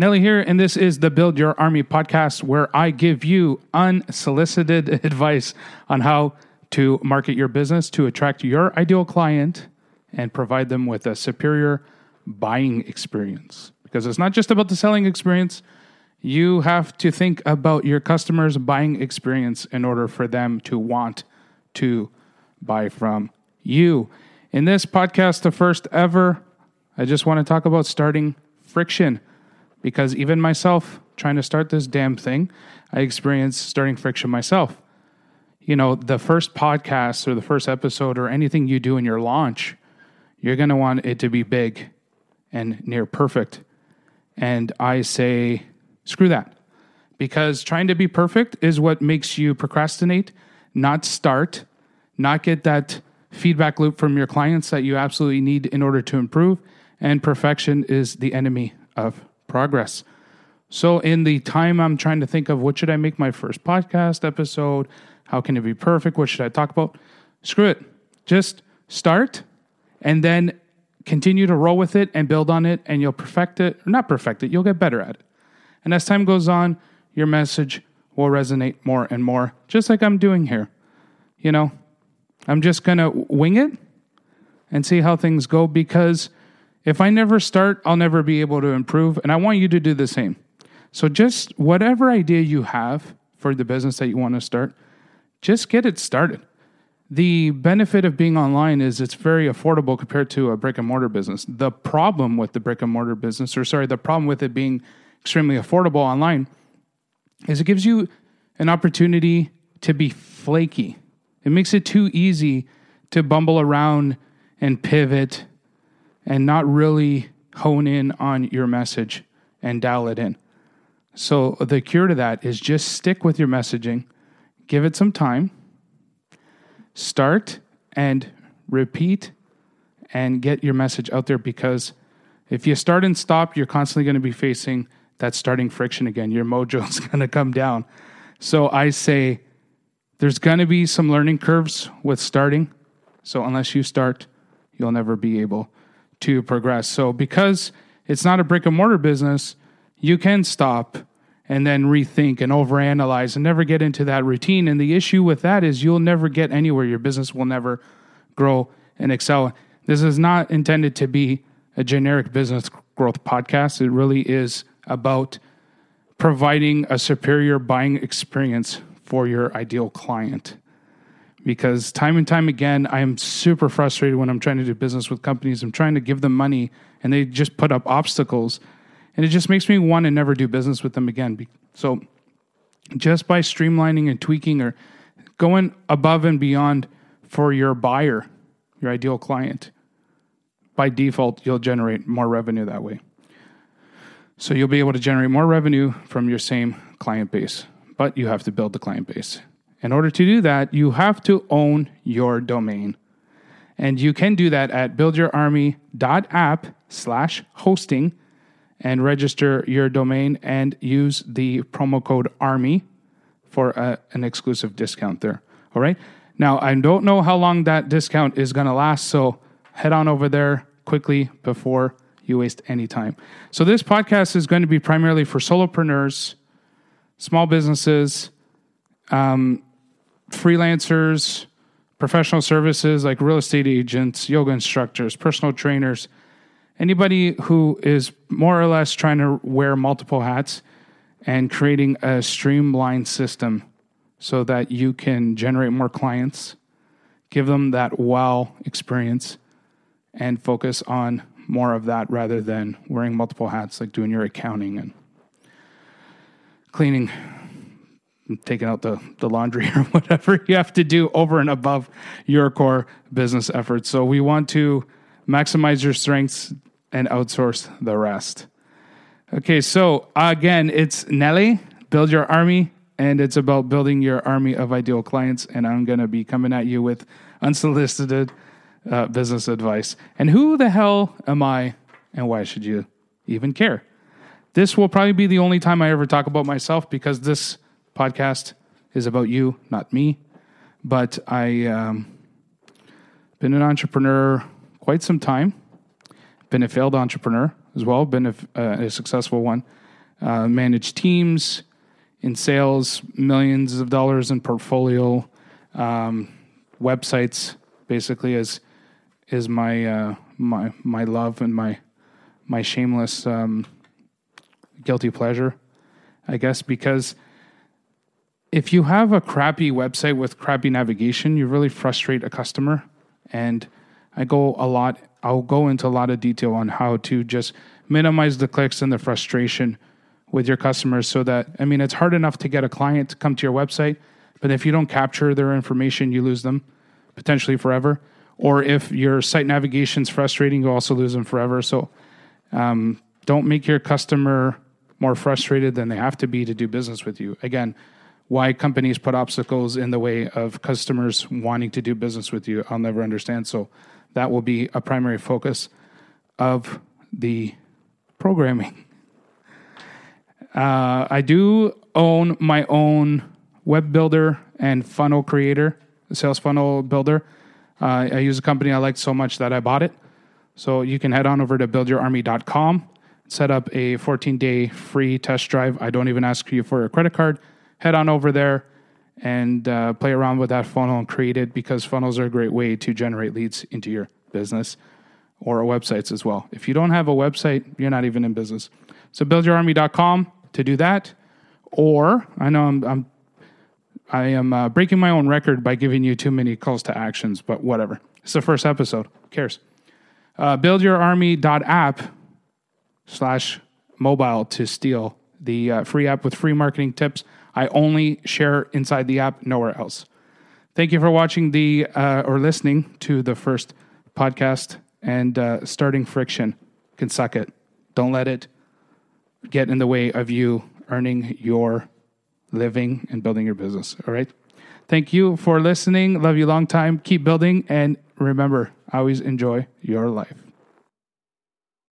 Nelly here, and this is the Build Your Army podcast, where I give you unsolicited advice on how to market your business to attract your ideal client and provide them with a superior buying experience. Because it's not just about the selling experience. You have to think about your customer's buying experience in order for them to want to buy from you. In this podcast, the first ever, I just want to talk about starting friction. Because even myself, trying to start this damn thing, I experienced starting friction myself. You know, the first podcast or the first episode or anything you do in your launch, you're going to want it to be big and near perfect. And I say, screw that. Because trying to be perfect is what makes you procrastinate, not start, not get that feedback loop from your clients that you absolutely need in order to improve. And perfection is the enemy of progress. So in the time I'm trying to think of what should I make my first podcast episode, how can it be perfect, what should I talk about, screw it. Just start and then continue to roll with it and build on it, and you'll perfect it, or not perfect it, you'll get better at it. And as time goes on, your message will resonate more and more, just like I'm doing here. You know, I'm just going to wing it and see how things go, because if I never start, I'll never be able to improve, and I want you to do the same. So just whatever idea you have for the business that you want to start, just get it started. The benefit of being online is it's very affordable compared to a brick-and-mortar business. The problem with the brick-and-mortar business, the problem with it being extremely affordable online, is it gives you an opportunity to be flaky. It makes it too easy to bumble around and pivot and not really hone in on your message and dial it in. So the cure to that is just stick with your messaging, give it some time, start and repeat, and get your message out there, because if you start and stop, you're constantly going to be facing that starting friction again. Your mojo's going to come down. So I say there's going to be some learning curves with starting. So unless you start, you'll never be able to progress. So because it's not a brick and mortar business, you can stop and then rethink and overanalyze and never get into that routine. And the issue with that is you'll never get anywhere. Your business will never grow and excel. This is not intended to be a generic business growth podcast. It really is about providing a superior buying experience for your ideal client. Because time and time again, I'm super frustrated when I'm trying to do business with companies. I'm trying to give them money, and they just put up obstacles. And it just makes me want to never do business with them again. So just by streamlining and tweaking or going above and beyond for your buyer, your ideal client, by default, you'll generate more revenue that way. So you'll be able to generate more revenue from your same client base. But you have to build the client base. In order to do that, you have to own your domain. And you can do that at buildyourarmy.app/hosting and register your domain and use the promo code ARMY for an exclusive discount there. All right. Now, I don't know how long that discount is going to last, so head on over there quickly before you waste any time. So this podcast is going to be primarily for solopreneurs, small businesses, freelancers, professional services like real estate agents, yoga instructors, personal trainers, anybody who is more or less trying to wear multiple hats and creating a streamlined system so that you can generate more clients, give them that wow experience, and focus on more of that rather than wearing multiple hats, like doing your accounting and cleaning, taking out the laundry or whatever you have to do over and above your core business efforts. So we want to maximize your strengths and outsource the rest. Okay, so again, it's Nelly, Build Your Army, and it's about building your army of ideal clients, and I'm going to be coming at you with unsolicited business advice. And who the hell am I, and why should you even care? This will probably be the only time I ever talk about myself, because this podcast is about you, not me. But I've been an entrepreneur quite some time. Been a failed entrepreneur as well. Been a successful one. manage teams in sales, millions of dollars in portfolio, websites. Basically, is my my love and my shameless guilty pleasure, I guess, because if you have a crappy website with crappy navigation, you really frustrate a customer. And I'll go into a lot of detail on how to just minimize the clicks and the frustration with your customers so that, I mean, it's hard enough to get a client to come to your website, but if you don't capture their information, you lose them potentially forever. Or if your site navigation's frustrating, you also lose them forever. So don't make your customer more frustrated than they have to be to do business with you. Again, why companies put obstacles in the way of customers wanting to do business with you, I'll never understand. So that will be a primary focus of the programming. I do own my own web builder and funnel creator, sales funnel builder. I use a company I like so much that I bought it. So you can head on over to buildyourarmy.com, set up a 14-day free test drive. I don't even ask you for a credit card. Head on over there and play around with that funnel and create it, because funnels are a great way to generate leads into your business or websites as well. If you don't have a website, you're not even in business. So buildyourarmy.com to do that. Or I know I am breaking my own record by giving you too many calls to actions, but whatever. It's the first episode. Who cares? buildyourarmy.app/mobile to steal the free app with free marketing tips. I only share inside the app, nowhere else. Thank you for watching or listening to the first podcast, and starting friction can suck it. Don't let it get in the way of you earning your living and building your business. All right. Thank you for listening. Love you long time. Keep building. And remember, always enjoy your life.